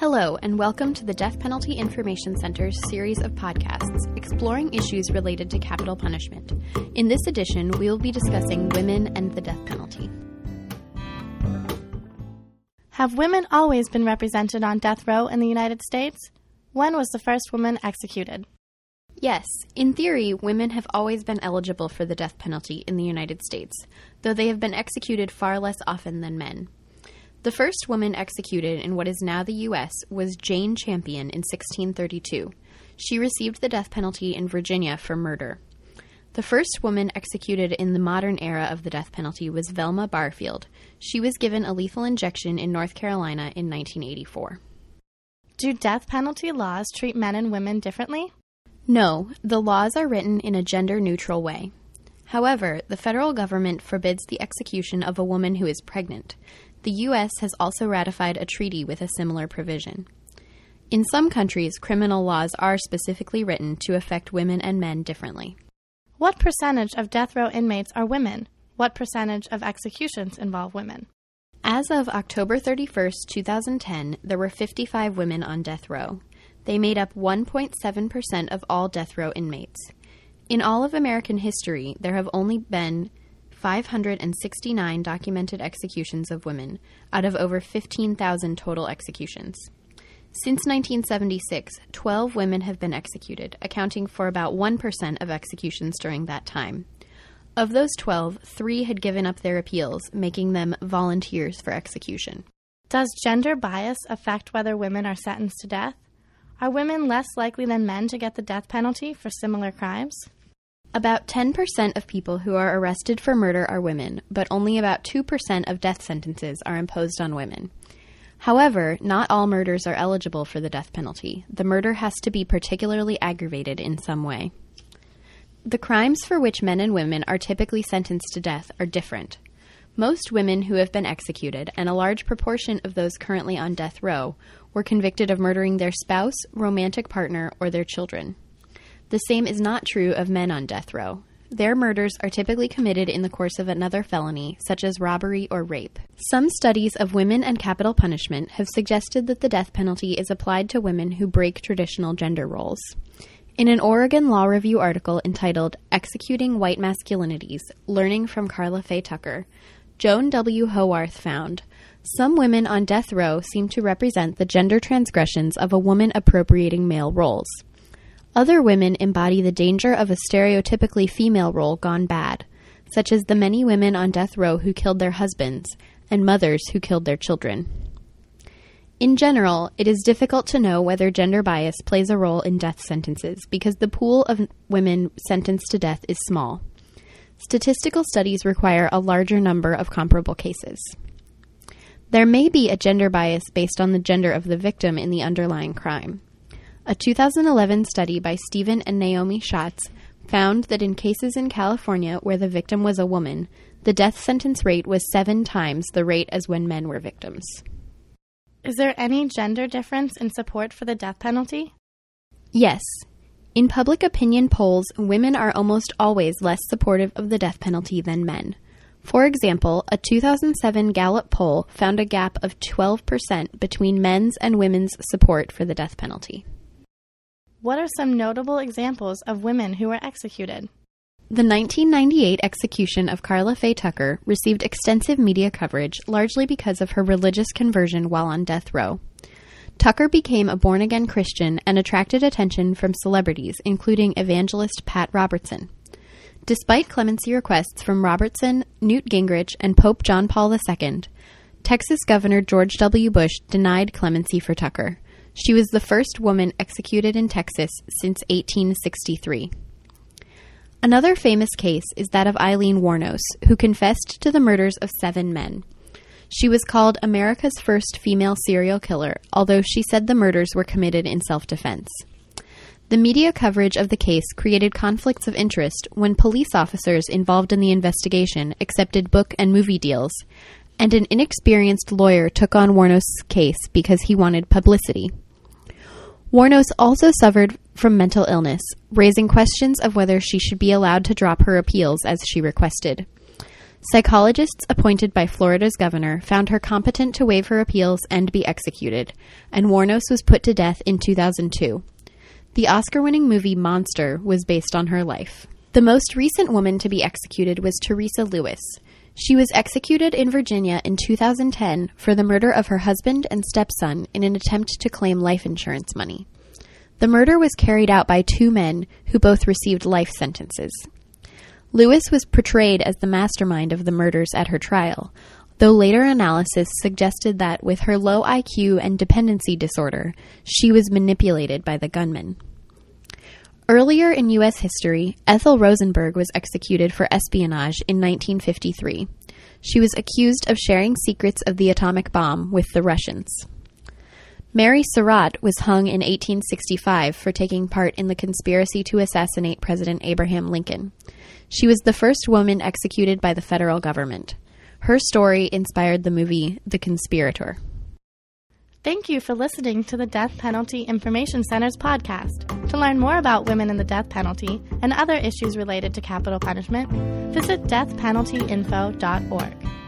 Hello, and welcome to the Death Penalty Information Center's series of podcasts exploring issues related to capital punishment. In this edition, we will be discussing women and the death penalty. Have women always been represented on death row in the United States? When was the first woman executed? Yes, in theory, women have always been eligible for the death penalty in the United States, though they have been executed far less often than men. The first woman executed in what is now the U.S. was Jane Champion in 1632. She received the death penalty in Virginia for murder. The first woman executed in the modern era of the death penalty was Velma Barfield. She was given a lethal injection in North Carolina in 1984. Do death penalty laws treat men and women differently? No, the laws are written in a gender-neutral way. However, the federal government forbids the execution of a woman who is pregnant. The U.S. has also ratified a treaty with a similar provision. In some countries, criminal laws are specifically written to affect women and men differently. What percentage of death row inmates are women? What percentage of executions involve women? As of October 31, 2010, there were 55 women on death row. They made up 1.7% of all death row inmates. In all of American history, there have only been 569 documented executions of women, out of over 15,000 total executions. Since 1976, 12 women have been executed, accounting for about 1% of executions during that time. Of those 12, 3 had given up their appeals, making them volunteers for execution. Does gender bias affect whether women are sentenced to death? Are women less likely than men to get the death penalty for similar crimes? About 10% of people who are arrested for murder are women, but only about 2% of death sentences are imposed on women. However, not all murders are eligible for the death penalty. The murder has to be particularly aggravated in some way. The crimes for which men and women are typically sentenced to death are different. Most women who have been executed, and a large proportion of those currently on death row, were convicted of murdering their spouse, romantic partner, or their children. The same is not true of men on death row. Their murders are typically committed in the course of another felony, such as robbery or rape. Some studies of women and capital punishment have suggested that the death penalty is applied to women who break traditional gender roles. In an Oregon Law Review article entitled "Executing White Masculinities: Learning from Karla Faye Tucker," Joan W. Howarth found, "Some women on death row seem to represent the gender transgressions of a woman appropriating male roles. Other women embody the danger of a stereotypically female role gone bad, such as the many women on death row who killed their husbands and mothers who killed their children. In general, it is difficult to know whether gender bias plays a role in death sentences because the pool of women sentenced to death is small. Statistical studies require a larger number of comparable cases. There may be a gender bias based on the gender of the victim in the underlying crime. A 2011 study by Stephen and Naomi Schatz found that in cases in California where the victim was a woman, the death sentence rate was 7 times the rate as when men were victims." Is there any gender difference in support for the death penalty? Yes. In public opinion polls, women are almost always less supportive of the death penalty than men. For example, a 2007 Gallup poll found a gap of 12% between men's and women's support for the death penalty. What are some notable examples of women who were executed? The 1998 execution of Karla Faye Tucker received extensive media coverage largely because of her religious conversion while on death row. Tucker became a born-again Christian and attracted attention from celebrities, including evangelist Pat Robertson. Despite clemency requests from Robertson, Newt Gingrich, and Pope John Paul II, Texas Governor George W. Bush denied clemency for Tucker. She was the first woman executed in Texas since 1863. Another famous case is that of Aileen Wuornos, who confessed to the murders of 7 men. She was called America's first female serial killer, although she said the murders were committed in self-defense. The media coverage of the case created conflicts of interest when police officers involved in the investigation accepted book and movie deals, and an inexperienced lawyer took on Wuornos' case because he wanted publicity. Wuornos also suffered from mental illness, raising questions of whether she should be allowed to drop her appeals as she requested. Psychologists appointed by Florida's governor found her competent to waive her appeals and be executed, and Wuornos was put to death in 2002. The Oscar-winning movie Monster was based on her life. The most recent woman to be executed was Teresa Lewis. She was executed in Virginia in 2010 for the murder of her husband and stepson in an attempt to claim life insurance money. The murder was carried out by two men who both received life sentences. Lewis was portrayed as the mastermind of the murders at her trial, though later analysis suggested that with her low IQ and dependency disorder, she was manipulated by the gunman. Earlier in U.S. history, Ethel Rosenberg was executed for espionage in 1953. She was accused of sharing secrets of the atomic bomb with the Russians. Mary Surratt was hung in 1865 for taking part in the conspiracy to assassinate President Abraham Lincoln. She was the first woman executed by the federal government. Her story inspired the movie The Conspirator. Thank you for listening to the Death Penalty Information Center's podcast. To learn more about women in the death penalty and other issues related to capital punishment, visit deathpenaltyinfo.org.